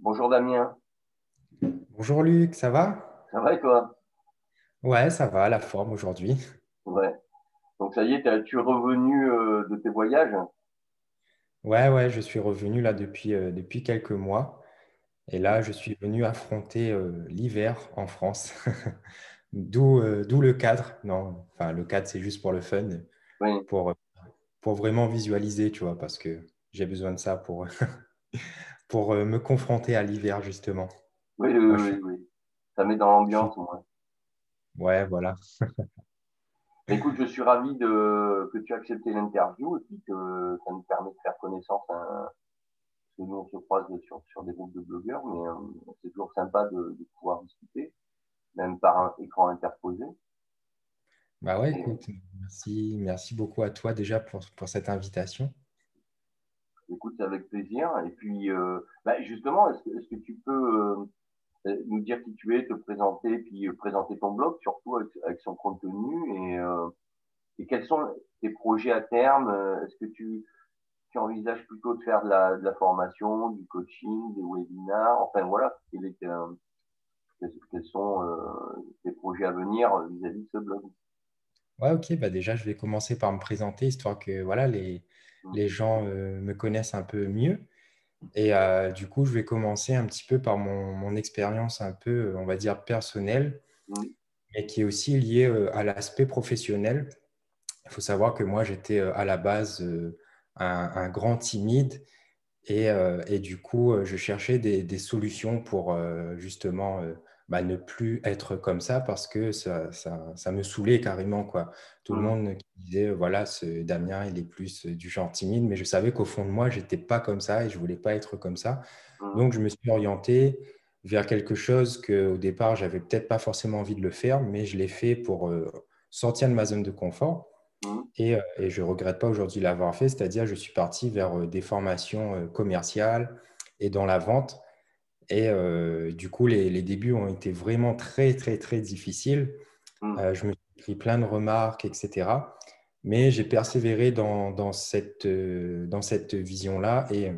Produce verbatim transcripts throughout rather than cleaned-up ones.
Bonjour Damien. Bonjour Luc, ça va? Ça va et toi? Ouais, ça va, la forme aujourd'hui. Ouais. Donc ça y est, tu es revenu euh, de tes voyages? Ouais, ouais, je suis revenu là depuis, euh, depuis quelques mois. Et là, je suis venu affronter euh, l'hiver en France. D'où euh, d'où le cadre. Non, enfin le cadre, c'est juste pour le fun, oui. pour, pour vraiment visualiser, tu vois, parce que j'ai besoin de ça pour, pour euh, me confronter à l'hiver, justement. Oui, oui, Moi, oui, je... oui. Ça met dans l'ambiance, au moins. Ouais, voilà. Écoute, je suis ravi de, que tu aies accepté l'interview et puis que ça nous permet de faire connaissance. À... Nous, on se croise sur, sur des groupes de blogueurs, mais euh, c'est toujours sympa de, de pouvoir discuter, même par un écran interposé. Bah ouais, et... écoute, merci, merci beaucoup à toi déjà pour, pour cette invitation. Écoute, c'est avec plaisir. Et puis, euh, bah justement, est-ce que, est-ce que tu peux euh, nous dire qui tu es, te présenter, puis présenter ton blog, surtout avec, avec son contenu, et, euh, et quels sont tes projets à terme? Est-ce que tu... Tu envisages plutôt de faire de la, de la formation, du coaching, des webinars, enfin voilà, quels quels sont euh, tes projets à venir vis-à-vis de ce blog? Ouais, ok, bah déjà je vais commencer par me présenter histoire que voilà, les, mmh. les gens euh, me connaissent un peu mieux. Et euh, du coup, je vais commencer un petit peu par mon, mon expérience un peu, on va dire, personnelle, mmh. mais qui est aussi liée euh, à l'aspect professionnel. Il faut savoir que moi, j'étais euh, à la base. Euh, Un, un grand timide et, euh, et du coup euh, je cherchais des, des solutions pour euh, justement euh, bah, ne plus être comme ça parce que ça, ça, ça me saoulait carrément quoi. Tout le monde disait voilà ce Damien il est plus du genre timide, mais je savais qu'au fond de moi j'étais pas comme ça et je voulais pas être comme ça, donc je me suis orienté vers quelque chose que au départ j'avais peut-être pas forcément envie de le faire, mais je l'ai fait pour euh, sortir de ma zone de confort. Et, et je ne regrette pas aujourd'hui l'avoir fait, c'est-à-dire je suis parti vers des formations commerciales et dans la vente. Et euh, du coup, les, les débuts ont été vraiment très, très, très difficiles. Euh, je me suis pris plein de remarques, et cetera. Mais j'ai persévéré dans, dans cette, dans cette vision-là. Et,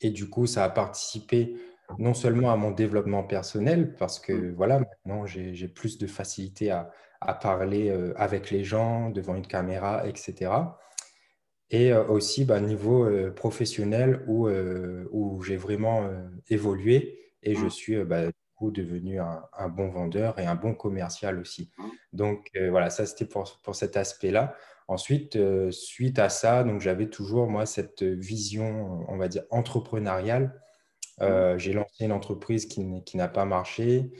et du coup, ça a participé non seulement à mon développement personnel, parce que voilà, maintenant, j'ai, j'ai plus de facilité à... à parler euh, avec les gens, devant une caméra, et cetera. Et euh, aussi, bah, niveau euh, professionnel, où, euh, où j'ai vraiment euh, évolué et je suis euh, bah, du coup, devenu un, un bon vendeur et un bon commercial aussi. Donc, euh, voilà, ça, c'était pour, pour cet aspect-là. Ensuite, euh, suite à ça, donc, j'avais toujours, moi, cette vision, on va dire, entrepreneuriale. Euh, j'ai lancé une entreprise qui, qui n'a pas marché.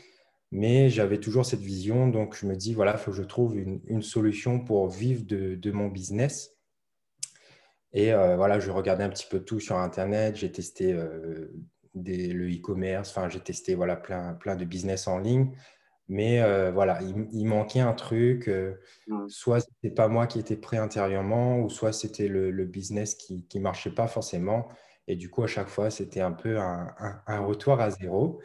Mais j'avais toujours cette vision, donc je me dis, voilà, il faut que je trouve une, une solution pour vivre de, de mon business. Et euh, voilà, je regardais un petit peu tout sur Internet, j'ai testé euh, des, le e-commerce, enfin, j'ai testé voilà, plein, plein de business en ligne. Mais euh, voilà, il, il manquait un truc, euh, mmh. soit ce n'était pas moi qui étais prêt intérieurement, ou soit c'était le, le business qui ne marchait pas forcément. Et du coup, à chaque fois, c'était un peu un, un, un retour à zéro.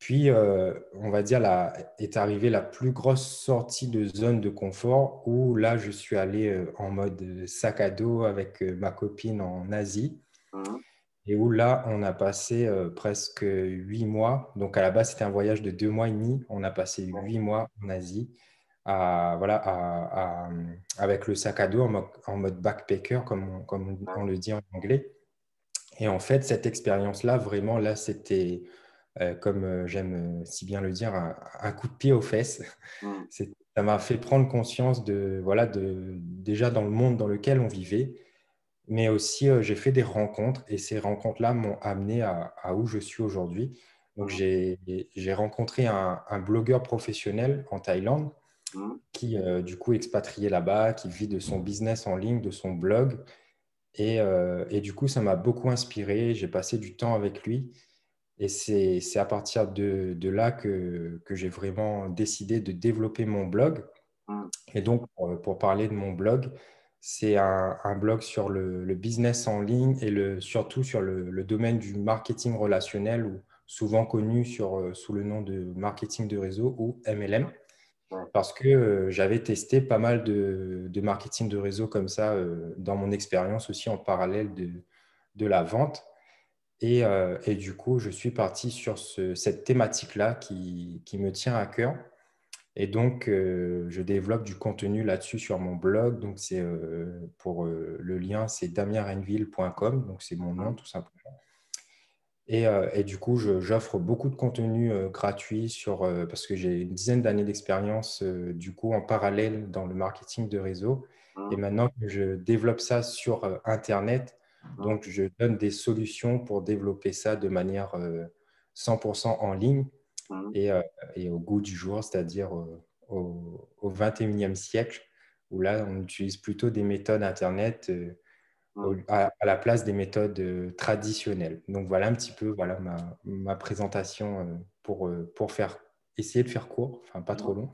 Puis, euh, on va dire, là, est arrivée la plus grosse sortie de zone de confort où là, je suis allé euh, en mode sac à dos avec euh, ma copine en Asie. Mmh. Et où là, on a passé euh, presque huit mois. Donc, à la base, c'était un voyage de deux mois et demi. On a passé huit mois en Asie à, voilà, à, à, avec le sac à dos en mode, en mode backpacker, comme, on, comme on le dit en anglais. Et en fait, cette expérience-là, vraiment, là, c'était... Euh, comme euh, j'aime euh, si bien le dire, un, un coup de pied aux fesses. Mmh. C'est, ça m'a fait prendre conscience de, voilà, de, déjà dans le monde dans lequel on vivait, mais aussi euh, j'ai fait des rencontres et ces rencontres-là m'ont amené à, à où je suis aujourd'hui. Donc, mmh. j'ai, j'ai rencontré un, un blogueur professionnel en Thaïlande mmh. qui, euh, du coup, est expatrié là-bas, qui vit de son business en ligne, de son blog. Et, euh, et du coup, ça m'a beaucoup inspiré. J'ai passé du temps avec lui. Et c'est, c'est à partir de, de là que, que j'ai vraiment décidé de développer mon blog. Et donc, pour, pour parler de mon blog, c'est un, un blog sur le, le business en ligne et le, surtout sur le, le domaine du marketing relationnel, ou souvent connu sur, sous le nom de marketing de réseau ou M L M. Parce que euh, j'avais testé pas mal de, de marketing de réseau comme ça euh, dans mon expérience aussi en parallèle de, de la vente. Et, euh, et du coup, je suis parti sur ce, cette thématique-là qui, qui me tient à cœur. Et donc, euh, je développe du contenu là-dessus sur mon blog. Donc, c'est, euh, pour euh, le lien, c'est damien renneville point com. Donc, c'est mon nom, tout simplement. Et, euh, et du coup, je, j'offre beaucoup de contenu euh, gratuit sur, euh, parce que j'ai une dizaine d'années d'expérience, euh, du coup, en parallèle dans le marketing de réseau. Et maintenant, je développe ça sur euh, Internet. Donc, je donne des solutions pour développer ça de manière euh, cent pour cent en ligne et, euh, et au goût du jour, c'est-à-dire euh, au, au vingt et unième siècle, où là, on utilise plutôt des méthodes Internet euh, au, à, à la place des méthodes euh, traditionnelles. Donc, voilà un petit peu voilà, ma, ma présentation euh, pour, euh, pour faire, essayer de faire court, enfin, pas trop long.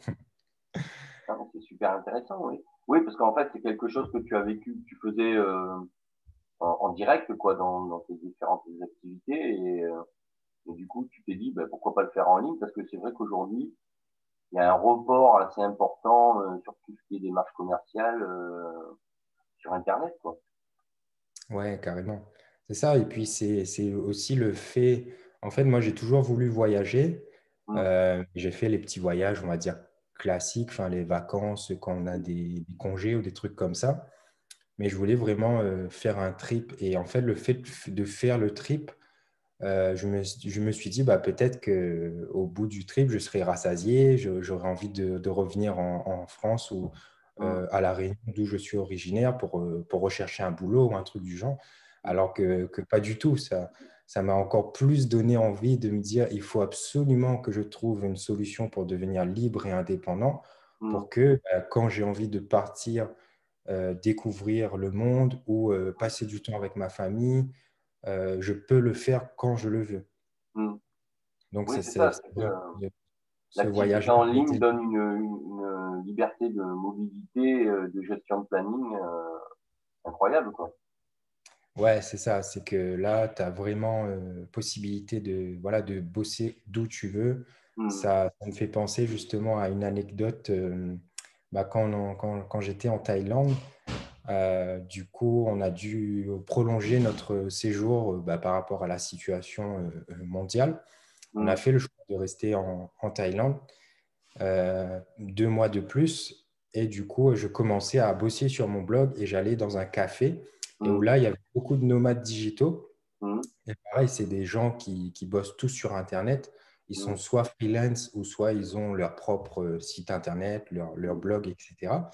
Ah, c'est super intéressant, oui. Oui, parce qu'en fait, c'est quelque chose que tu as vécu, que tu faisais... Euh... En, en direct quoi dans, dans tes différentes activités et, euh, et du coup tu t'es dit ben, pourquoi pas le faire en ligne, parce que c'est vrai qu'aujourd'hui il y a un report assez important euh, sur tout ce qui est démarches commerciales euh, sur internet quoi. Ouais, carrément, c'est ça. Et puis c'est, c'est aussi le fait, en fait moi j'ai toujours voulu voyager. Mmh. euh, j'ai fait les petits voyages on va dire classiques, enfin les vacances quand on a des, des congés ou des trucs comme ça. Mais je voulais vraiment euh, faire un trip. Et en fait, le fait de faire le trip, euh, je, me, je me suis dit, bah, peut-être qu'au bout du trip, je serai rassasié, je, j'aurais envie de, de revenir en, en France ou euh, à la Réunion d'où je suis originaire pour, euh, pour rechercher un boulot ou un truc du genre. Alors que, que pas du tout. Ça, ça m'a encore plus donné envie de me dire, il faut absolument que je trouve une solution pour devenir libre et indépendant pour que bah, quand j'ai envie de partir, Euh, découvrir le monde ou euh, passer du temps avec ma famille, euh, je peux le faire quand je le veux. Mmh. Donc, oui, c'est, c'est ça. C'est c'est que, ce voyage en ligne était... donne une, une, une liberté de mobilité, de gestion de planning euh, incroyable, quoi. Ouais, c'est ça. C'est que là, tu as vraiment euh, possibilité de, voilà, de bosser d'où tu veux. Mmh. Ça, ça me fait penser justement à une anecdote. Euh, Bah, quand, on, quand, quand j'étais en Thaïlande, euh, du coup, on a dû prolonger notre séjour euh, bah, par rapport à la situation euh, mondiale. On a fait le choix de rester en, en Thaïlande euh, deux mois de plus. Et du coup, je commençais à bosser sur mon blog et j'allais dans un café. Et où là, il y avait beaucoup de nomades digitaux. Et pareil, c'est des gens qui, qui bossent tous sur Internet. Ils sont soit freelance ou soit ils ont leur propre site internet, leur, leur blog, et cetera.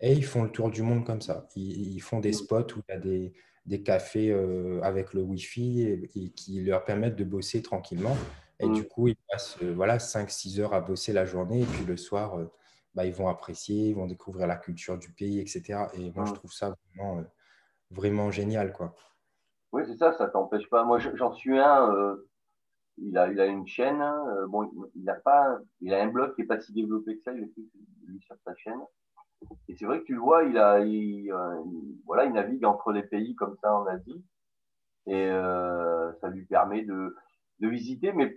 Et ils font le tour du monde comme ça. Ils, ils font des spots où il y a des, des cafés euh, avec le Wi-Fi et, et qui leur permettent de bosser tranquillement. Et mm. du coup, ils passent euh, voilà, cinq six heures à bosser la journée. Et puis le soir, euh, bah, ils vont apprécier, ils vont découvrir la culture du pays, et cetera. Et moi, mm. je trouve ça vraiment, euh, vraiment génial, quoi. Oui, c'est ça, ça ne t'empêche pas. Moi, j'en suis un... Euh... Il a, il a une chaîne, euh, bon, il a pas, il a un blog qui n'est pas si développé que ça, il est sur sa chaîne. Et c'est vrai que tu le vois, il a, il, euh, il, voilà, il navigue entre les pays comme ça en Asie, et euh, ça lui permet de, de visiter, mais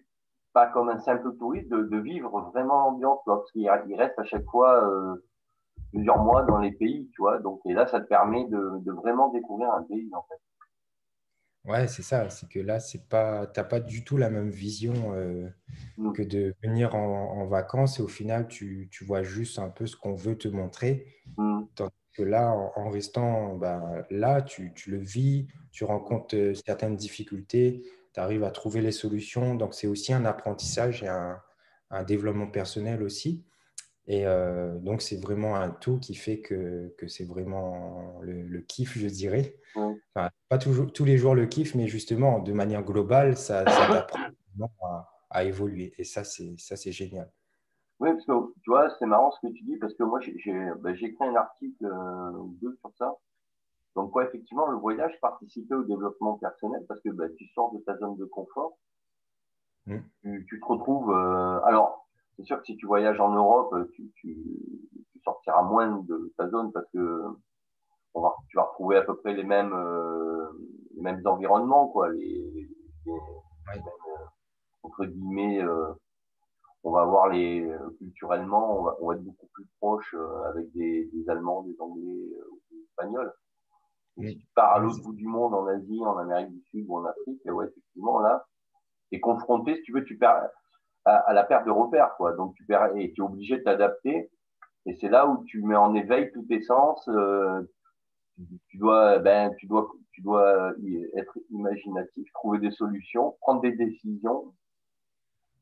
pas comme un simple touriste, de, de vivre vraiment l'ambiance, quoi, parce qu'il il reste à chaque fois euh, plusieurs mois dans les pays, tu vois. Donc et là, ça te permet de, de vraiment découvrir un pays en fait. Ouais, c'est ça. C'est que là, c'est pas, t'as pas du tout la même vision euh, que de venir en, en vacances et au final, tu, tu vois juste un peu ce qu'on veut te montrer. Mm. Tandis que là, en, en restant ben, là, tu, tu le vis, tu rencontres euh, certaines difficultés, tu arrives à trouver les solutions. Donc, c'est aussi un apprentissage et un, un développement personnel aussi. Et euh, donc, c'est vraiment un tout qui fait que, que c'est vraiment le, le kiff, je dirais. Mm. Enfin, pas toujours, tous les jours le kiff, mais justement, de manière globale, ça, ça t'apprend à, à évoluer. Et ça c'est, ça, c'est génial. Oui, parce que tu vois, c'est marrant ce que tu dis, parce que moi, j'ai, j'ai, ben, j'ai écrit un article euh, ou deux sur ça. Donc, quoi, effectivement, le voyage participait au développement personnel, parce que ben, tu sors de ta zone de confort, mm. tu, tu te retrouves… Euh, alors, c'est sûr que si tu voyages en Europe, tu, tu, tu sortiras moins de ta zone parce que on va, tu vas retrouver à peu près les mêmes, euh, les mêmes environnements, quoi. Les, les, les, les mêmes, entre guillemets, euh, on va avoir les culturellement, on va, on va être beaucoup plus proche euh, avec des, des Allemands, des Anglais euh, ou des Espagnols. Et Si tu pars à l'autre bout du monde, en Asie, en Amérique du Sud ou en Afrique, ouais, effectivement, là, tu es confronté, si tu veux, tu perds à, à la perte de repères, quoi. Donc, tu perds, et tu es obligé de t'adapter. Et c'est là où tu mets en éveil tous tes sens. Euh, tu, tu dois, ben, tu dois, tu dois être imaginatif, trouver des solutions, prendre des décisions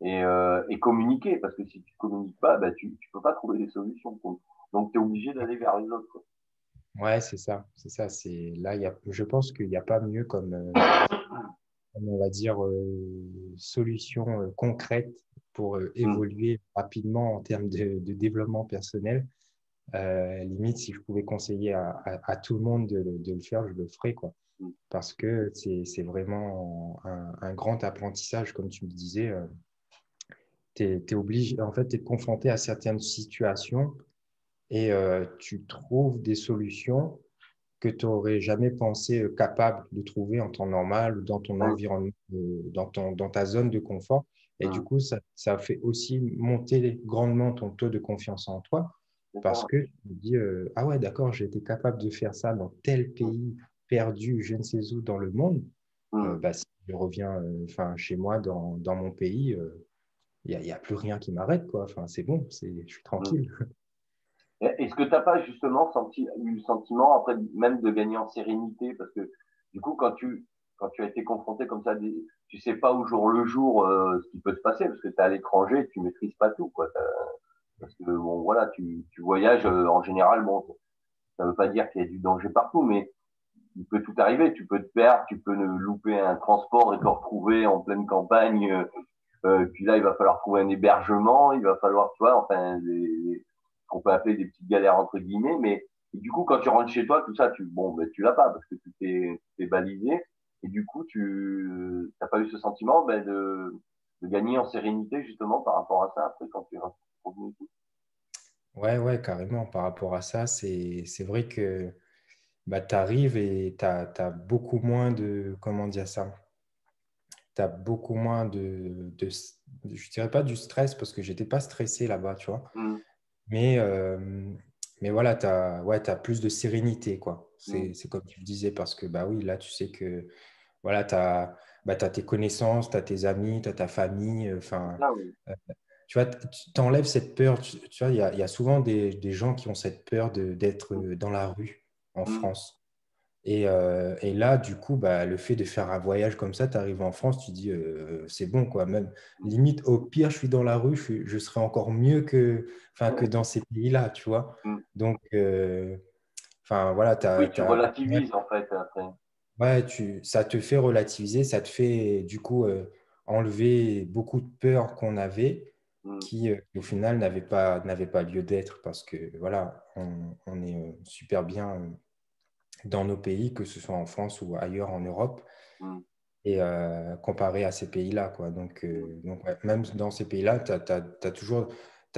et, euh, et communiquer. Parce que si tu communiques pas, ben, tu, tu peux pas trouver des solutions. Donc, tu es obligé d'aller vers les autres, quoi. Ouais, c'est ça, c'est ça. C'est là, il y a, je pense qu'il n'y a pas mieux comme, euh, comme on va dire, euh, solution euh, concrète pour euh, évoluer rapidement en termes de, de développement personnel. Euh, limite, si je pouvais conseiller à, à, à tout le monde de, de le faire, je le ferais, quoi. Parce que c'est, c'est vraiment un, un grand apprentissage, comme tu me disais. Euh, t'es, t'es obligé, en fait, t'es confronté à certaines situations. Et euh, tu trouves des solutions que tu n'aurais jamais pensé euh, capable de trouver en temps normal ou dans ton ah. environnement, euh, dans, ton, dans ta zone de confort. Et ah. du coup, ça, ça fait aussi monter grandement ton taux de confiance en toi, parce que tu te dis euh, « Ah ouais, d'accord, j'ai été capable de faire ça dans tel pays perdu, je ne sais où dans le monde. Euh, bah, si je reviens euh, chez moi, dans, dans mon pays, il euh, n'y a, a plus rien qui m'arrête, quoi. C'est bon, c'est, je suis tranquille. Ah. » Est-ce que tu n'as pas justement senti, eu le sentiment après même de gagner en sérénité? Parce que du coup, quand tu, quand tu as été confronté comme ça, tu ne sais pas au jour le jour euh, ce qui peut se passer, parce que tu es à l'étranger, tu ne maîtrises pas tout, quoi. Parce que bon, voilà, tu, tu voyages euh, en général, bon, ça ne veut pas dire qu'il y a du danger partout, mais il peut tout arriver. Tu peux te perdre, tu peux louper un transport et te retrouver en pleine campagne. Euh, puis là, il va falloir trouver un hébergement, il va falloir, tu vois, enfin… Les, qu'on peut appeler des petites galères entre guillemets, mais du coup, quand tu rentres chez toi, tout ça, tu bon, ben, tu l'as pas parce que tu t'es, t'es balisé, et du coup, tu n'as pas eu ce sentiment ben, de, de gagner en sérénité justement par rapport à ça après quand tu es revenu. Ouais, ouais, carrément, par rapport à ça, c'est, c'est vrai que bah, tu arrives et tu as beaucoup moins de, comment dire ça, tu as beaucoup moins de, de, je dirais pas du stress parce que j'étais pas stressé là-bas, tu vois. Mm. Mais, euh, mais voilà, tu as ouais, plus de sérénité, quoi. C'est, mmh. c'est comme tu le disais, parce que bah oui, là, tu sais que voilà, tu as bah, tes connaissances, tu as tes amis, tu as ta famille. Enfin, ah oui. euh, tu vois, tu enlèves cette peur. Tu, tu vois, il y a, y a souvent des, des gens qui ont cette peur de, d'être dans la rue en mmh. France. Et, euh, et là, du coup, bah, le fait de faire un voyage comme ça, tu arrives en France, tu dis euh, c'est bon, quoi. Même limite, au pire, je suis dans la rue, je, suis, je serais encore mieux que, que dans ces pays-là, tu vois. Donc, euh, voilà, t'as, oui, tu t'as, relativises, en fait. Après. Ouais, tu, ça te fait relativiser, ça te fait, du coup, euh, enlever beaucoup de peurs qu'on avait mm. qui, euh, au final, n'avaient pas, n'avaient pas lieu d'être parce que, voilà, on, on est euh, super bien. Euh, dans nos pays, que ce soit en France ou ailleurs en Europe, mm. et euh, comparé à ces pays-là, quoi. Donc, euh, donc ouais, même dans ces pays-là, tu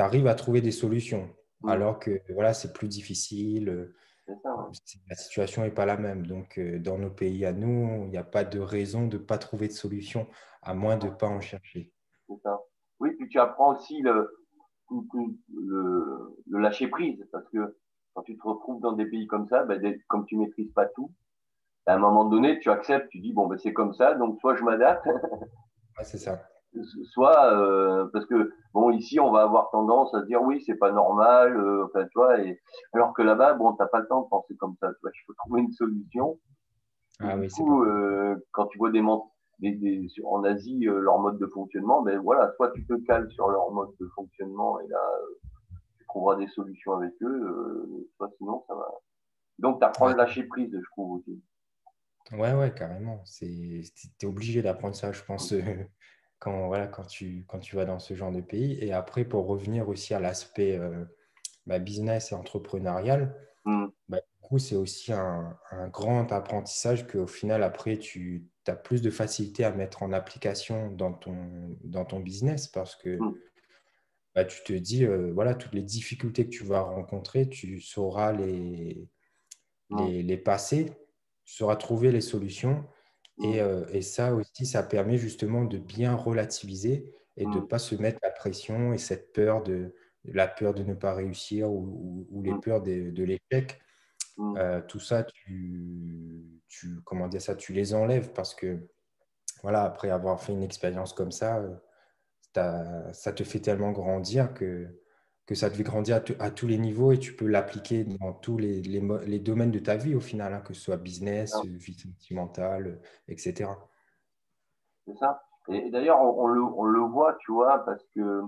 arrives à trouver des solutions, mm. alors que voilà, c'est plus difficile, c'est ça, ouais. c'est, la situation n'est pas la même. Donc, euh, dans nos pays à nous, il n'y a pas de raison de ne pas trouver de solution, à moins de ne pas en chercher. C'est ça. Oui, puis tu apprends aussi le, le, le lâcher-prise, parce que quand tu te retrouves dans des pays comme ça, ben, des, comme tu maîtrises pas tout, à un moment donné, tu acceptes, tu dis, bon, ben, c'est comme ça, donc soit je m'adapte. Ouais, c'est ça. Soit, euh, parce que, bon, ici, on va avoir tendance à dire, oui, c'est pas normal, euh, enfin, tu vois, et, alors que là-bas, bon, t'as pas le temps de penser comme ça, tu vois, il faut trouver une solution. Ah, oui, du coup, euh, quand tu vois des, des, des en Asie, euh, leur mode de fonctionnement, ben voilà, soit tu te cales sur leur mode de fonctionnement, et là, euh, trouveras des solutions avec eux, euh, soit sinon ça va. Donc tu apprends à lâcher prise, je trouve aussi. Ouais, ouais, carrément. C'est, t'es obligé d'apprendre ça, je pense, euh, quand voilà, quand tu quand tu vas dans ce genre de pays. Et après, pour revenir aussi à l'aspect euh, bah, business et entrepreneurial, mm. bah, du coup c'est aussi un, un grand apprentissage qu'au final après tu as plus de facilité à mettre en application dans ton dans ton business parce que mm. bah, tu te dis, euh, voilà, toutes les difficultés que tu vas rencontrer, tu sauras les, les, les passer, tu sauras trouver les solutions. Et, euh, et ça aussi, ça permet justement de bien relativiser et de ne pas se mettre la pression et cette peur de la peur de ne pas réussir ou, ou, ou les peurs de, de l'échec. Mmh. Euh, tout ça, tu, tu, comment dire ça, tu les enlèves parce que, voilà, après avoir fait une expérience comme ça, ça te fait tellement grandir que, que ça te fait grandir à, t- à tous les niveaux et tu peux l'appliquer dans tous les, les, les domaines de ta vie au final, hein, que ce soit business, ah. vie sentimentale, et cetera. C'est ça. Et, et d'ailleurs, on, on, le, on le voit, tu vois, parce que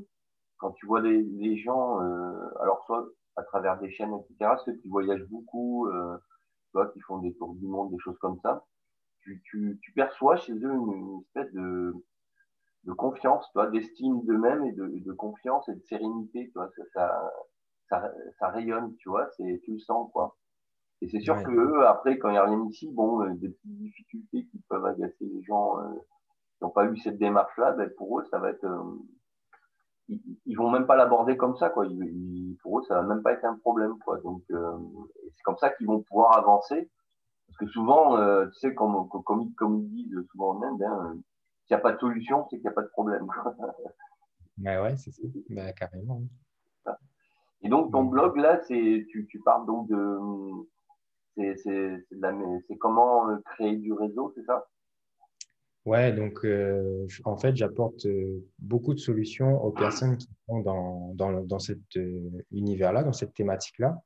quand tu vois les, les gens, euh, alors soit à travers des chaînes, et cetera, ceux qui voyagent beaucoup, euh, soit qui font des tours du monde, des choses comme ça, tu, tu, tu perçois chez eux une, une espèce de, de confiance, toi, d'estime d'eux-mêmes et de, de confiance et de sérénité, toi, ça, ça, ça, ça rayonne, tu vois, c'est, tu le sens, quoi. Et c'est sûr ouais. que eux, après, quand ils reviennent ici, bon, euh, des petites difficultés qui peuvent agacer les gens euh, qui n'ont pas eu cette démarche-là, ben, pour eux, ça va être... Euh, Ils, ils vont même pas l'aborder comme ça, quoi. Ils, ils, pour eux, ça va même pas être un problème, quoi. Donc, euh, c'est comme ça qu'ils vont pouvoir avancer. Parce que souvent, euh, tu sais, comme, comme, comme ils disent souvent en Inde, hein, s'il n'y a pas de solution, c'est qu'il n'y a pas de problème, quoi. Bah ouais, c'est ça. Bah, carrément. Hein. Et donc, ton ouais. blog, là, c'est, tu, tu parles donc de, c'est, c'est, c'est, de la, c'est comment créer du réseau, c'est ça? Ouais, donc euh, en fait, j'apporte euh, beaucoup de solutions aux personnes qui sont dans, dans, dans cet euh, univers-là, dans cette thématique-là,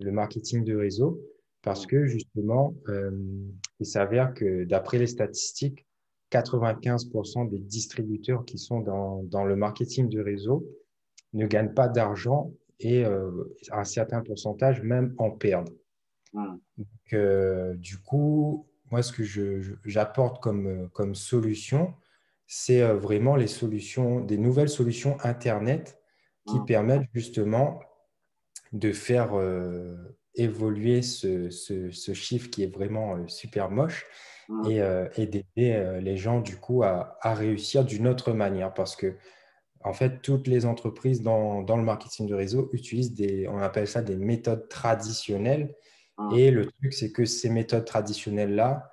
le marketing de réseau, parce que justement, euh, il s'avère que d'après les statistiques, quatre-vingt-quinze pour cent des distributeurs qui sont dans, dans le marketing de réseau ne gagnent pas d'argent et euh, un certain pourcentage même en perdent. Donc, euh, du coup… Moi, ce que je, je, j'apporte comme, comme solution, c'est vraiment les solutions, des nouvelles solutions Internet qui permettent justement de faire euh, évoluer ce, ce, ce chiffre qui est vraiment euh, super moche et, euh, et d'aider euh, les gens du coup à, à réussir d'une autre manière. Parce que, en fait, toutes les entreprises dans, dans le marketing de réseau utilisent des, on appelle ça des méthodes traditionnelles. Et le truc, c'est que ces méthodes traditionnelles-là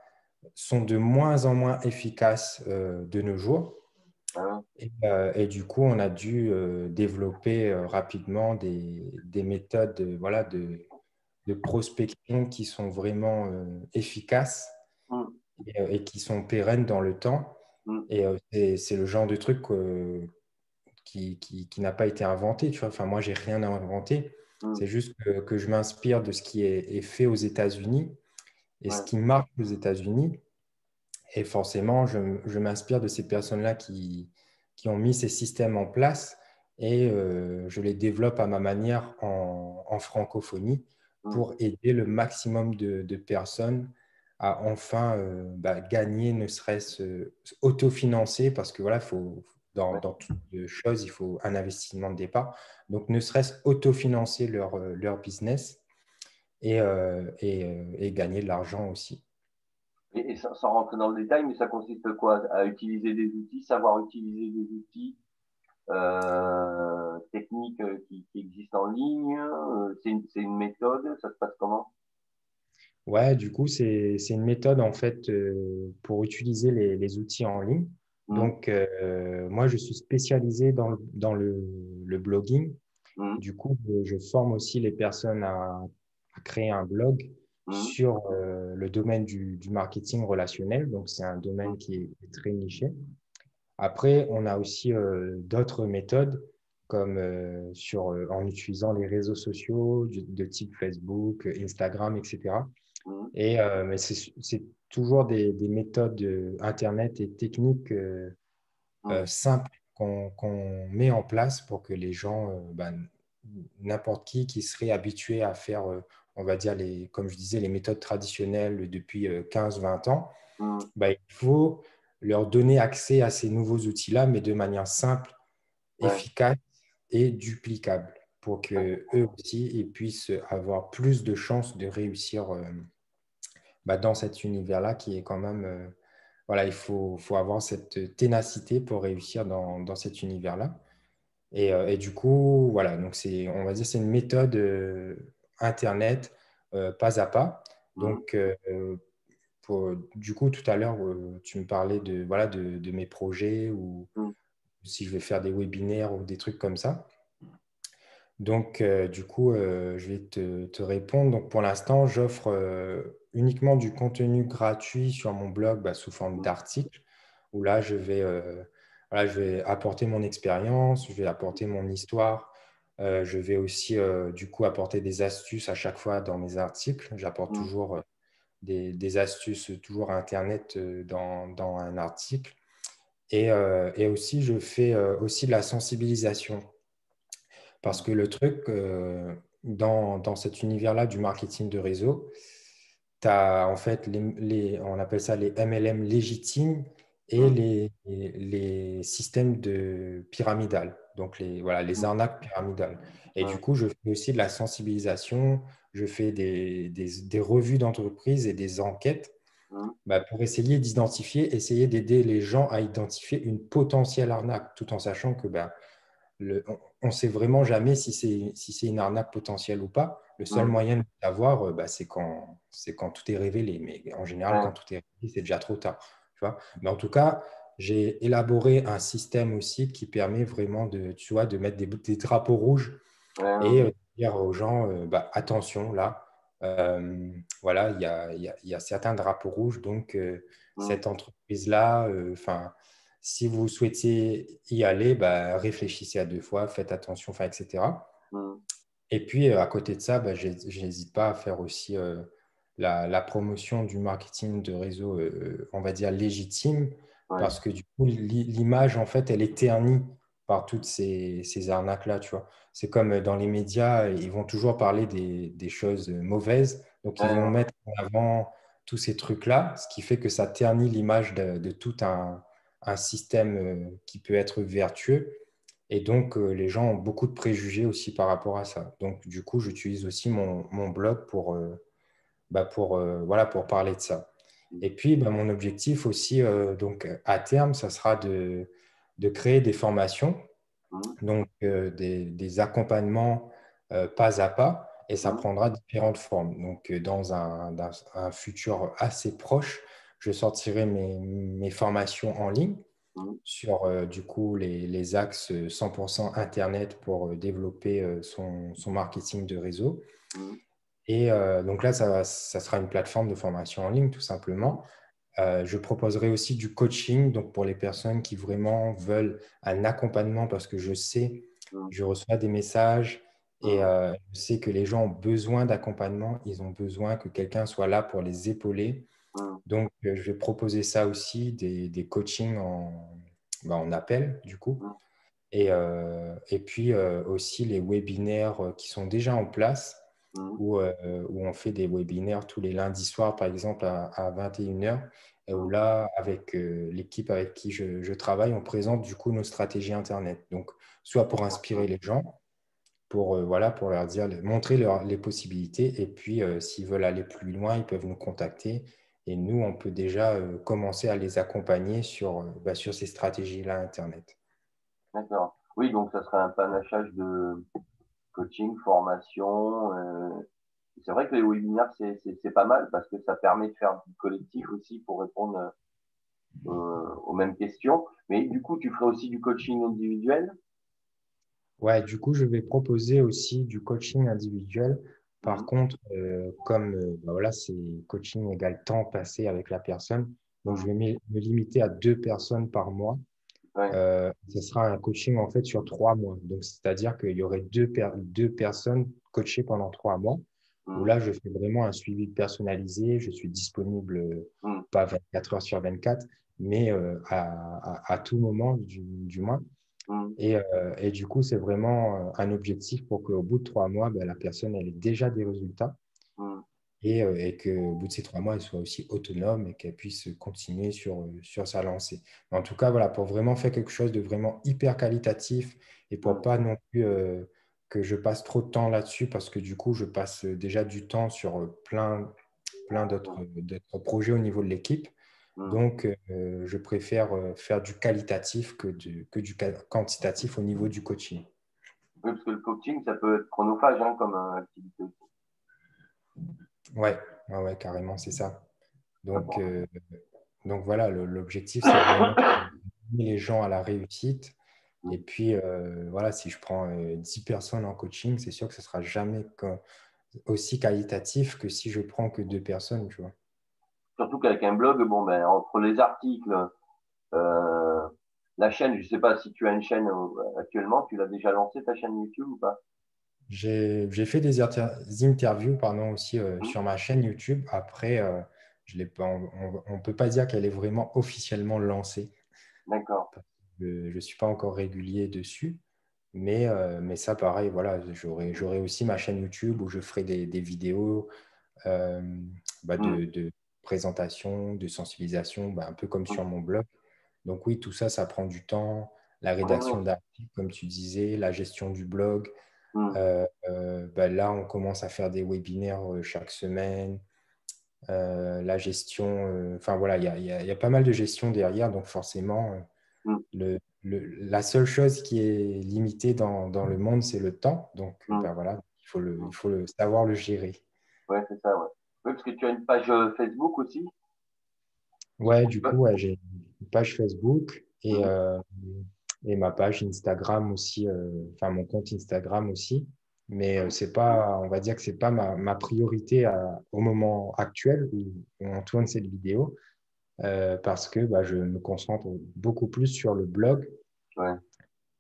sont de moins en moins efficaces euh, de nos jours. Et, euh, et du coup, on a dû euh, développer euh, rapidement des, des méthodes euh, voilà, de, de prospection qui sont vraiment euh, efficaces et, euh, et qui sont pérennes dans le temps. Et euh, c'est, c'est le genre de truc euh, qui, qui, qui n'a pas été inventé. Tu vois, enfin, moi, j'ai rien inventé. C'est juste que, que je m'inspire de ce qui est, est fait aux États-Unis et ouais. ce qui marche aux États-Unis. Et forcément, je, je m'inspire de ces personnes-là qui, qui ont mis ces systèmes en place et euh, je les développe à ma manière en, en francophonie pour aider le maximum de, de personnes à enfin euh, bah, gagner, ne serait-ce euh, autofinancer, parce que voilà, faut, Dans, dans toutes choses, il faut un investissement de départ. Donc, ne serait-ce autofinancer leur, leur business et, euh, et, et gagner de l'argent aussi. Et, et sans, sans rentrer dans le détail, mais ça consiste quoi? À utiliser des outils, savoir utiliser des outils euh, techniques qui, qui existent en ligne. C'est une, c'est une méthode, ça se passe comment? Ouais, du coup, c'est, c'est une méthode en fait euh, pour utiliser les, les outils en ligne. Donc, euh, moi, je suis spécialisé dans le, dans le, le blogging. Mm. Du coup, je forme aussi les personnes à, à créer un blog mm. sur euh, le domaine du, du marketing relationnel. Donc, c'est un domaine qui est très niché. Après, on a aussi euh, d'autres méthodes, comme euh, sur, euh, en utilisant les réseaux sociaux du, de type Facebook, Instagram, et cetera. Mm. Et euh, mais c'est, c'est toujours des, des méthodes euh, Internet et techniques euh, euh, simples qu'on, qu'on met en place pour que les gens, euh, ben, n'importe qui qui serait habitué à faire, euh, on va dire, les, comme je disais, les méthodes traditionnelles depuis euh, quinze à vingt ans, mm. ben, il faut leur donner accès à ces nouveaux outils-là, mais de manière simple, ouais. efficace et duplicable pour qu'eux aussi ils puissent avoir plus de chances de réussir euh, Bah dans cet univers-là qui est quand même… Euh, voilà, il faut, faut avoir cette ténacité pour réussir dans, dans cet univers-là. Et, euh, et du coup, voilà, donc c'est, on va dire c'est une méthode euh, Internet euh, pas à pas. Donc, euh, pour, du coup, tout à l'heure, euh, tu me parlais de, voilà, de, de mes projets ou mm. si je vais faire des webinaires ou des trucs comme ça. Donc, euh, du coup, euh, je vais te, te répondre. Donc, pour l'instant, j'offre euh, uniquement du contenu gratuit sur mon blog bah, sous forme d'articles où là, je vais, euh, voilà, je vais apporter mon expérience, je vais apporter mon histoire. Euh, je vais aussi, euh, du coup, apporter des astuces à chaque fois dans mes articles. J'apporte mmh. toujours euh, des, des astuces, toujours à Internet euh, dans, dans un article. Et, euh, et aussi, je fais euh, aussi de la sensibilisation. Parce que le truc, euh, dans, dans cet univers-là du marketing de réseau, tu as en fait, les, les, on appelle ça les M L M légitimes et les, les, les systèmes de pyramidal. Donc, les, voilà, les arnaques pyramidales. Et du coup, je fais aussi de la sensibilisation, je fais des, des, des revues d'entreprise et des enquêtes bah, pour essayer d'identifier, essayer d'aider les gens à identifier une potentielle arnaque, tout en sachant que… Bah, Le, on ne sait vraiment jamais si c'est si c'est une arnaque potentielle ou pas. Le seul ouais. moyen de l'avoir, euh, bah, c'est quand, c'est quand tout est révélé. Mais en général, ouais. quand tout est révélé, c'est déjà trop tard. Tu vois? Mais en tout cas, j'ai élaboré un système aussi qui permet vraiment de, tu vois, de mettre des, des drapeaux rouges ouais. et euh, dire aux gens, euh, bah, attention, là, euh, voilà, il y a, y a, y a certains drapeaux rouges. Donc, euh, ouais. cette entreprise-là, enfin… Euh, si vous souhaitez y aller, bah, réfléchissez à deux fois, faites attention, et cetera. Mm. Et puis, euh, à côté de ça, bah, je n'hésite pas à faire aussi euh, la, la promotion du marketing de réseau, euh, on va dire, légitime, ouais. parce que du coup, l'image, en fait, elle est ternie par toutes ces, ces arnaques-là, tu vois. C'est comme dans les médias, ils vont toujours parler des, des choses mauvaises, donc ils ouais. vont mettre en avant tous ces trucs-là, ce qui fait que ça ternit l'image de, de tout un… un système qui peut être vertueux. Et donc, les gens ont beaucoup de préjugés aussi par rapport à ça. Donc, du coup, j'utilise aussi mon, mon blog pour, euh, bah pour, euh, voilà, pour parler de ça. Et puis, bah, mon objectif aussi, euh, donc, à terme, ça sera de, de créer des formations, donc euh, des, des accompagnements euh, pas à pas, et ça prendra différentes formes. Donc, dans un, dans un futur assez proche, je sortirai mes, mes formations en ligne sur euh, du coup, les, les axes cent pour cent Internet pour développer euh, son, son marketing de réseau. Et euh, donc là, ça, ça sera une plateforme de formation en ligne, tout simplement. Euh, je proposerai aussi du coaching donc pour les personnes qui vraiment veulent un accompagnement parce que je sais, je reçois des messages et euh, je sais que les gens ont besoin d'accompagnement. Ils ont besoin que quelqu'un soit là pour les épauler. Donc, je vais proposer ça aussi, des, des coachings en, ben, en appel, du coup. Et, euh, et puis, euh, aussi les webinaires euh, qui sont déjà en place, où, euh, où on fait des webinaires tous les lundis soirs, par exemple, à, à vingt et une heures, et où là, avec euh, l'équipe avec qui je, je travaille, on présente du coup nos stratégies Internet. Donc, soit pour inspirer les gens, pour, euh, voilà, pour leur dire, montrer leur, les possibilités, et puis, euh, s'ils veulent aller plus loin, ils peuvent nous contacter. Et nous, on peut déjà euh, commencer à les accompagner sur, euh, bah, sur ces stratégies-là Internet. D'accord. Oui, donc ça serait un panachage de coaching, formation. Euh... C'est vrai que les webinaires, c'est, c'est, c'est pas mal parce que ça permet de faire du collectif aussi pour répondre euh, aux mêmes questions. Mais du coup, tu ferais aussi du coaching individuel? Ouais, du coup, je vais proposer aussi du coaching individuel. Par contre, euh, comme euh, ben voilà, c'est coaching égale temps passé avec la personne, donc je vais me limiter à deux personnes par mois. Ouais. Euh, ce sera un coaching en fait sur trois mois. Donc, c'est-à-dire qu'il y aurait deux, per deux personnes coachées pendant trois mois. Mm. Où là, je fais vraiment un suivi personnalisé. Je suis disponible mm. pas vingt-quatre heures sur vingt-quatre, mais euh, à, à, à tout moment du, du mois. Et, euh, et du coup, c'est vraiment un objectif pour qu'au bout de trois mois, ben, la personne elle ait déjà des résultats mm. et, euh, et qu'au bout de ces trois mois, elle soit aussi autonome et qu'elle puisse continuer sur, sur sa lancée. Mais en tout cas, voilà, pour vraiment faire quelque chose de vraiment hyper qualitatif et pour mm. pas non plus euh, que je passe trop de temps là-dessus parce que du coup, je passe déjà du temps sur plein, plein d'autres projets au niveau de l'équipe. Donc, euh, je préfère euh, faire du qualitatif que, de, que du quantitatif au niveau du coaching. Oui, parce que le coaching, ça peut être chronophage hein, comme euh, activité. Oui, ouais, ouais, carrément, c'est ça. Donc, euh, donc voilà, l'objectif, c'est vraiment d'amener les gens à la réussite Et puis, euh, voilà, si je prends euh, dix personnes en coaching, c'est sûr que ce ne sera jamais quand, aussi qualitatif que si je prends que deux personnes, tu vois. Surtout qu'avec un blog, bon, ben, entre les articles, euh, la chaîne, je ne sais pas si tu as une chaîne actuellement, tu l'as déjà lancée, ta chaîne YouTube ou pas? J'ai fait des interviews pardon, aussi euh, mmh. sur ma chaîne YouTube. Après, euh, je l'ai pas, on ne peut pas dire qu'elle est vraiment officiellement lancée. D'accord. Je ne suis pas encore régulier dessus, mais, euh, mais ça, pareil, voilà, j'aurai aussi ma chaîne YouTube où je ferai des, des vidéos euh, bah, de, de présentation, de sensibilisation, bah, un peu comme sur mon blog. Donc oui, tout ça, ça prend du temps. La rédaction d'articles, comme tu disais, la gestion du blog. Euh, euh, bah, là, on commence à faire des webinaires chaque semaine. Euh, la gestion, enfin euh, voilà, il y a, y a, y a pas mal de gestion derrière, donc forcément, euh, mm. le, le, la seule chose qui est limitée dans, dans le monde, c'est le temps, donc mm. ben, voilà, il faut, le, il faut le savoir le gérer. Oui, c'est ça, ouais. Oui, parce que tu as une page Facebook aussi. Oui, du coup, ouais, j'ai une page Facebook et, mm. euh, et ma page Instagram aussi, enfin euh, mon compte Instagram aussi. Mais c'est pas, on va dire que ce n'est pas ma, ma priorité à, au moment actuel où on tourne cette vidéo euh, parce que bah, je me concentre beaucoup plus sur le blog ouais.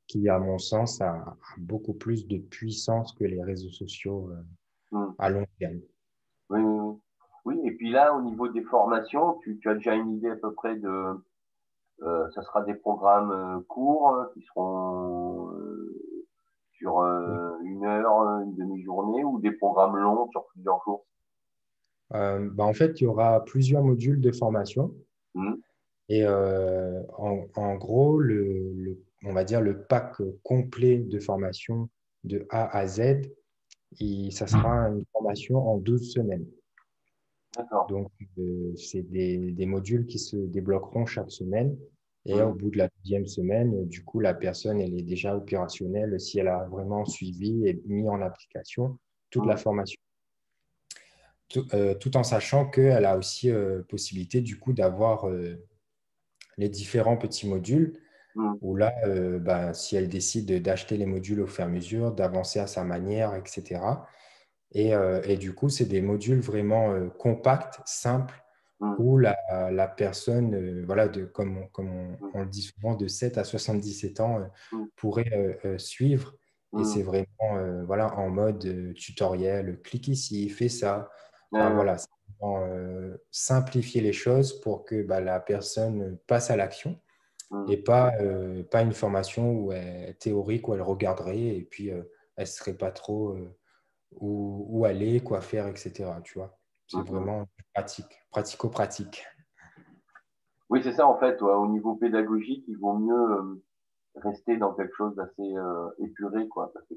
qui, à mon sens, a, a beaucoup plus de puissance que les réseaux sociaux euh, mmh. à long terme. Oui, oui, oui. Et puis là, au niveau des formations, tu, tu as déjà une idée à peu près de… Euh, ça sera des programmes courts qui seront… Euh, sur une heure, une demi-journée ou des programmes longs sur plusieurs jours euh, bah En fait, il y aura plusieurs modules de formation. Mmh. Et euh, en, en gros, le, le, on va dire le pack complet de formation de A à Z, et ça sera une formation en douze semaines. D'accord. Donc, euh, c'est des, des modules qui se débloqueront chaque semaine. Et au bout de la deuxième semaine, du coup, la personne, elle est déjà opérationnelle si elle a vraiment suivi et mis en application toute la formation. Tout, euh, tout en sachant qu'elle a aussi euh, possibilité, du coup, d'avoir euh, les différents petits modules mm. où là, euh, bah, si elle décide d'acheter les modules au fur et à mesure, d'avancer à sa manière, et cetera. Et, euh, et du coup, c'est des modules vraiment euh, compacts, simples, où la, la personne, euh, voilà, de, comme, on, comme on, on le dit souvent, de sept à soixante-dix-sept ans euh, pourrait euh, euh, suivre. Et c'est vraiment euh, voilà, en mode euh, tutoriel, clique ici, fais ça. Enfin, voilà, c'est vraiment, euh, simplifier les choses pour que bah, la personne passe à l'action et pas, euh, pas une formation où elle, théorique où elle regarderait et puis euh, elle ne serait pas trop euh, où, où aller, quoi faire, et cetera. Tu vois ? C'est vraiment pratique, pratico-pratique. Oui, c'est ça en fait. Ouais. Au niveau pédagogique, il vaut mieux euh, rester dans quelque chose d'assez euh, épuré, quoi. Parce que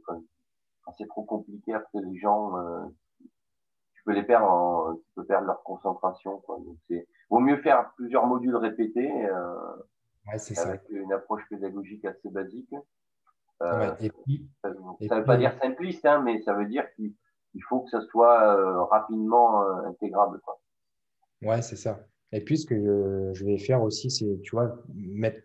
c'est trop compliqué après les gens. Euh, tu peux les perdre, en, tu peux perdre leur concentration, quoi. Donc c'est vaut mieux faire plusieurs modules répétés euh, ouais, c'est avec ça. Une approche pédagogique assez basique. Euh, ouais, et puis, ça ne veut pas puis... dire simpliste, hein, mais ça veut dire qu'il Il faut que ça soit euh, rapidement euh, intégrable, quoi. Ouais, c'est ça. Et puis, ce que je, je vais faire aussi, c'est, tu vois, mettre,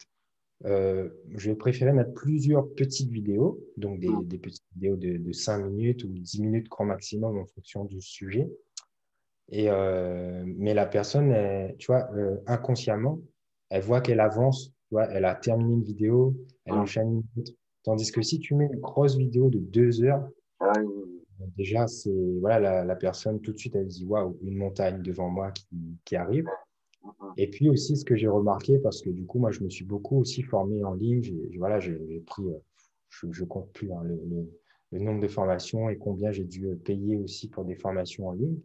euh, je vais préférer mettre plusieurs petites vidéos, donc des, mmh. des petites vidéos de, de cinq minutes ou dix minutes grand maximum en fonction du sujet. Et, euh, mais la personne, elle, tu vois, euh, inconsciemment, elle voit qu'elle avance, tu vois, elle a terminé une vidéo, elle mmh. enchaîne une autre. Tandis que si tu mets une grosse vidéo de deux heures, ah, oui. Déjà, c'est voilà, la, la personne tout de suite, elle se dit waouh, une montagne devant moi qui, qui arrive. Et puis aussi, ce que j'ai remarqué, parce que du coup, moi, je me suis beaucoup aussi formé en ligne. J'ai, voilà, j'ai pris, je ne compte plus hein, le, le, le nombre de formations et combien j'ai dû payer aussi pour des formations en ligne.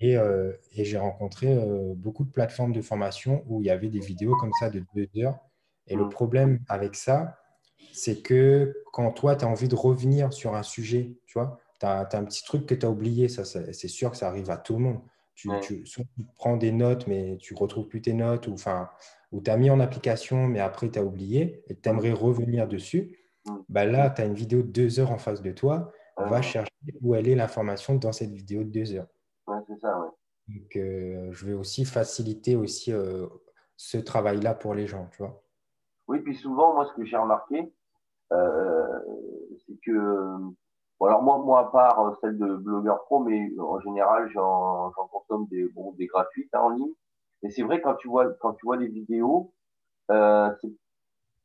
Et, euh, et j'ai rencontré euh, beaucoup de plateformes de formation où il y avait des vidéos comme ça de deux heures. Et le problème avec ça, c'est que quand toi, tu as envie de revenir sur un sujet, tu vois, tu as, as un petit truc que tu as oublié, ça, ça, c'est sûr que ça arrive à tout le monde. Tu, ouais. tu, soit tu prends des notes, mais tu ne retrouves plus tes notes, ou, ou tu as mis en application, mais après, tu as oublié et tu aimerais revenir dessus. Bah là, tu as une vidéo de deux heures en face de toi. Ouais. Va chercher où elle est l'information dans cette vidéo de deux heures. Ouais, c'est ça, ouais. Donc, euh, je vais aussi faciliter aussi, euh, ce travail-là pour les gens, tu vois. Oui, puis souvent, moi, ce que j'ai remarqué, euh, c'est que, bon, alors moi, moi, à part celle de blogueur pro, mais en général, j'en consomme des, bon, des gratuites hein, en ligne. Et c'est vrai, quand tu vois, quand tu vois les vidéos, euh,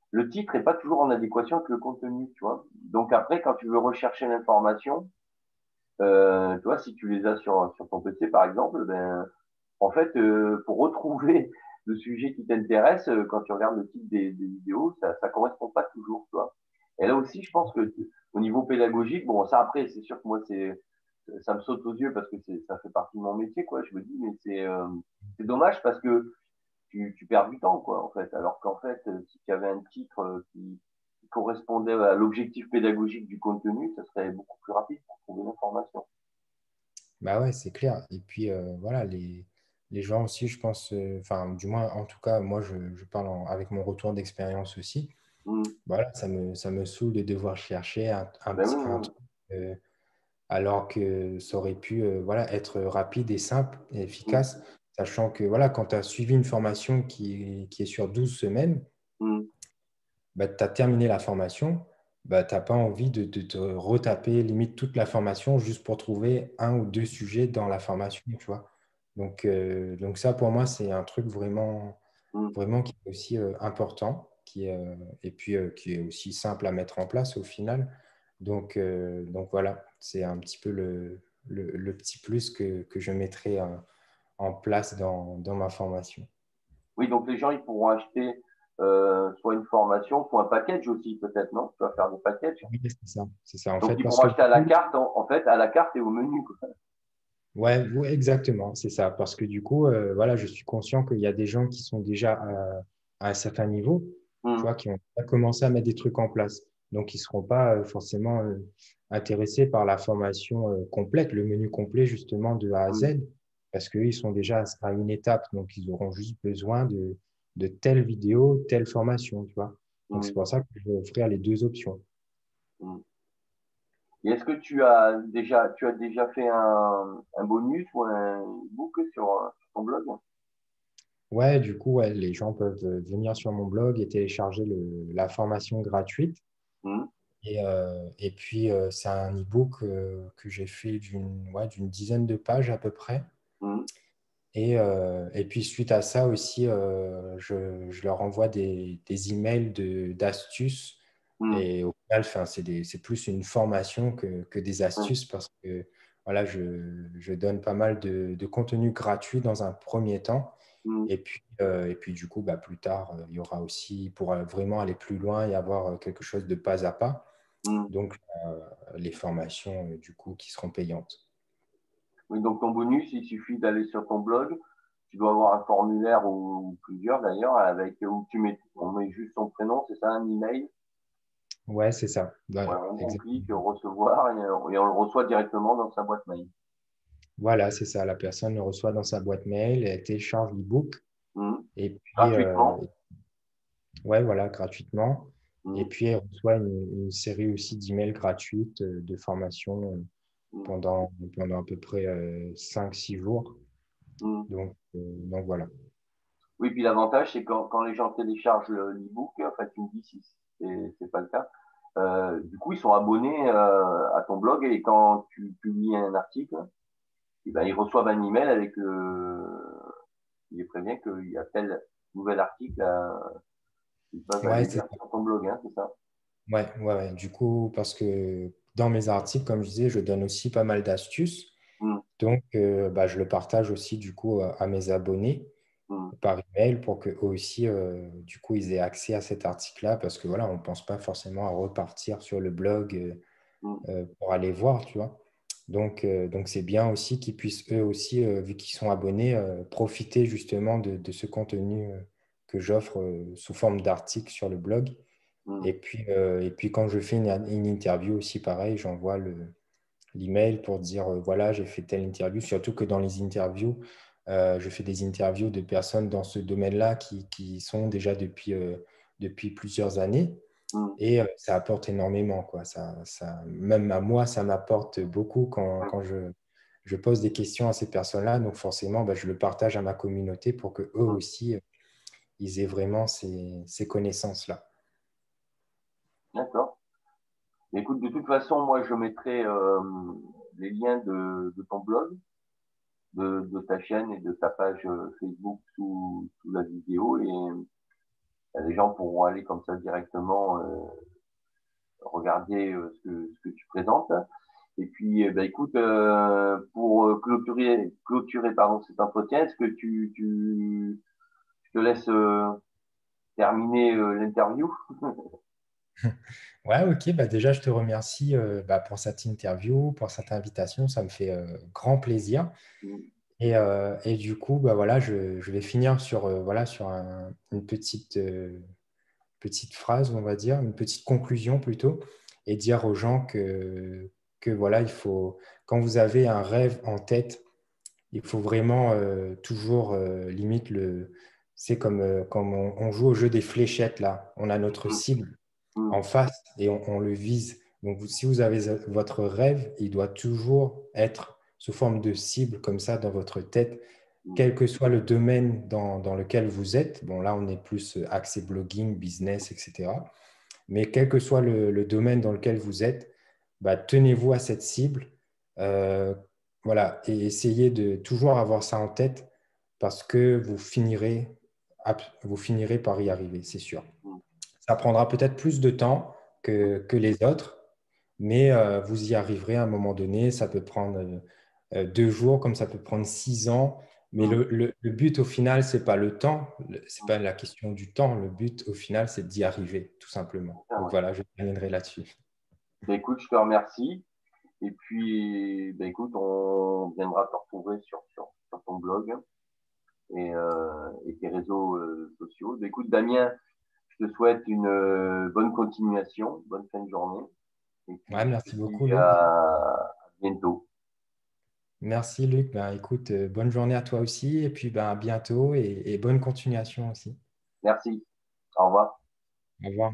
le titre est pas toujours en adéquation avec le contenu, tu vois. Donc après, quand tu veux rechercher l'information, euh, tu vois, si tu les as sur, sur ton P C, par exemple, ben, en fait, euh, pour retrouver le sujet qui t'intéresse, euh, quand tu regardes le titre des, des vidéos, ça, ça correspond pas toujours, tu vois. Et là aussi, je pense que au niveau pédagogique, bon, ça après, c'est sûr que moi, c'est, ça me saute aux yeux parce que c'est, ça fait partie de mon métier, quoi. Je me dis, mais c'est, euh, c'est dommage parce que tu, tu perds du temps, quoi, en fait. Alors qu'en fait, si tu avais un titre qui, qui correspondait à l'objectif pédagogique du contenu, ça serait beaucoup plus rapide pour trouver l'information. Bah ouais, c'est clair. Et puis euh, voilà, les, les gens aussi, je pense, enfin, euh, du moins, en tout cas, moi, je, je parle en, avec mon retour d'expérience aussi. Mmh. Voilà, ça me, ça me saoule de devoir chercher un, un ben petit oui, un truc, euh, alors que ça aurait pu euh, voilà, être rapide et simple et efficace, mmh. sachant que voilà, quand tu as suivi une formation qui, qui est sur douze semaines, mmh. bah, tu as terminé la formation, bah, tu n'as pas envie de, de te retaper limite toute la formation juste pour trouver un ou deux sujets dans la formation, tu vois. Donc, euh, donc ça, pour moi, c'est un truc vraiment, mmh. vraiment qui est aussi euh, important. Qui, euh, et puis euh, qui est aussi simple à mettre en place au final. Donc, euh, donc voilà, c'est un petit peu le, le, le petit plus que, que je mettrai euh, en place dans, dans ma formation. Oui, donc les gens, ils pourront acheter euh, soit une formation, soit un package aussi peut-être, non? Tu vas faire des packages. Oui, c'est ça. C'est ça. En donc, fait, ils parce pourront que... acheter à la carte, en, en fait, à la carte et au menu. Ouais, oui, exactement, c'est ça. Parce que du coup, euh, voilà, je suis conscient qu'il y a des gens qui sont déjà à, à un certain niveau, tu vois, qui ont commencé à mettre des trucs en place. Donc, ils ne seront pas forcément intéressés par la formation complète, le menu complet justement de A à Z, parce qu'ils sont déjà à une étape. Donc, ils auront juste besoin de, de telle vidéo, telle formation. Tu vois. Donc, c'est pour ça que je vais offrir les deux options. Et est-ce que tu as déjà, tu as déjà fait un, un bonus ou un book sur, sur ton blog ? Ouais, du coup, ouais, les gens peuvent venir sur mon blog et télécharger le, la formation gratuite. Mmh. Et, euh, et puis, euh, c'est un e-book euh, que j'ai fait d'une ouais, d'une dizaine de pages à peu près. Mmh. Et, euh, et puis, suite à ça aussi, euh, je, je leur envoie des, des emails de, d'astuces. Mmh. Et au final, c'est plus une formation que, que des astuces mmh. parce que voilà, je, je donne pas mal de, de contenu gratuit dans un premier temps. Et puis, euh, et puis, du coup, bah, plus tard, euh, il y aura aussi, pour euh, vraiment aller plus loin et avoir euh, quelque chose de pas à pas, mm. donc euh, les formations, euh, du coup, qui seront payantes. Oui, donc ton bonus, il suffit d'aller sur ton blog. Tu dois avoir un formulaire ou, ou plusieurs, d'ailleurs, avec où tu mets, on met juste ton prénom, c'est ça, un email ? Ouais, c'est ça. Ouais, on exactement. Clique recevoir et, et on le reçoit directement dans sa boîte mail. Voilà, c'est ça. La personne le reçoit dans sa boîte mail, elle télécharge l'e-book. Mmh. Et puis, gratuitement. Euh, ouais, voilà, gratuitement. Mmh. Et puis, elle reçoit une, une série aussi d'emails gratuites euh, de formation euh, mmh. pendant, pendant à peu près euh, cinq six jours. Mmh. Donc, euh, donc, voilà. Oui, puis l'avantage, c'est quand, quand les gens téléchargent l'e-book, en fait, tu me dis si ce n'est pas le cas. Euh, du coup, ils sont abonnés euh, à ton blog et quand tu publies un article, eh bien, ils reçoivent un email avec le. Il est prévient qu'il y a tel nouvel article à. Ouais, c'est sur ton blog, hein, c'est ça ? Ouais, ouais, ouais. Du coup, parce que dans mes articles, comme je disais, je donne aussi pas mal d'astuces. Mm. Donc, euh, bah, je le partage aussi, du coup, à mes abonnés mm. par email pour qu'eux aussi, euh, du coup, ils aient accès à cet article-là. Parce que voilà, on ne pense pas forcément à repartir sur le blog euh, mm. pour aller voir, tu vois. Donc, euh, donc c'est bien aussi qu'ils puissent eux aussi, euh, vu qu'ils sont abonnés, euh, profiter justement de, de ce contenu euh, que j'offre euh, sous forme d'article sur le blog. Mmh. Et puis, euh, et puis quand je fais une, une interview aussi, pareil, j'envoie le, l'email pour dire euh, voilà, j'ai fait telle interview. Surtout que dans les interviews, euh, je fais des interviews de personnes dans ce domaine-là qui, qui sont déjà depuis, euh, depuis plusieurs années. Et euh, ça apporte énormément, quoi. Ça, ça, même à moi, ça m'apporte beaucoup quand, quand je, je pose des questions à ces personnes-là. Donc forcément, bah, je le partage à ma communauté pour qu'eux aussi, euh, ils aient vraiment ces, ces connaissances-là. D'accord. Écoute, de toute façon, moi, je mettrai euh, les liens de, de ton blog, de, de ta chaîne et de ta page Facebook sous, sous la vidéo, et les gens pourront aller comme ça directement euh, regarder euh, ce, que, ce que tu présentes. Et puis, bah, écoute, euh, pour clôturer, clôturer pardon, cet entretien, est-ce que tu, tu je te laisse euh, terminer euh, l'interview? Ouais, ok. Bah, déjà, je te remercie euh, bah, pour cette interview, pour cette invitation. Ça me fait euh, grand plaisir. Et, euh, et du coup, bah, voilà, je, je vais finir sur, euh, voilà, sur un, une petite, euh, petite phrase, on va dire, une petite conclusion plutôt, et dire aux gens que... Que voilà, il faut, quand vous avez un rêve en tête, il faut vraiment euh, toujours euh, limite le. C'est comme euh, comme on, on joue au jeu des fléchettes là. On a notre cible en face et on, on le vise. Donc vous, si vous avez votre rêve, il doit toujours être sous forme de cible comme ça dans votre tête, quel que soit le domaine dans, dans lequel vous êtes. Bon là, on est plus axé blogging, business, et cetera. Mais quel que soit le, le domaine dans lequel vous êtes. Bah, tenez-vous à cette cible, euh, voilà, et essayez de toujours avoir ça en tête parce que vous finirez, vous finirez par y arriver, c'est sûr. Ça prendra peut-être plus de temps que, que les autres, mais euh, vous y arriverez à un moment donné. Ça peut prendre euh, deux jours, comme ça peut prendre six ans, mais le, le, le but au final, ce n'est pas le temps, ce n'est pas la question du temps. Le but au final, c'est d'y arriver, tout simplement. Donc voilà, je terminerai là-dessus. Bah écoute, je te remercie. Et puis, bah écoute, on viendra te retrouver sur, sur, sur ton blog et, euh, et tes réseaux euh, sociaux. Bah écoute, Damien, je te souhaite une euh, bonne continuation, bonne fin de journée. Et puis, ouais, merci beaucoup. À, à bientôt. Merci, Luc. Ben, écoute, euh, bonne journée à toi aussi. Et puis, ben, à bientôt et, et bonne continuation aussi. Merci. Au revoir. Au revoir.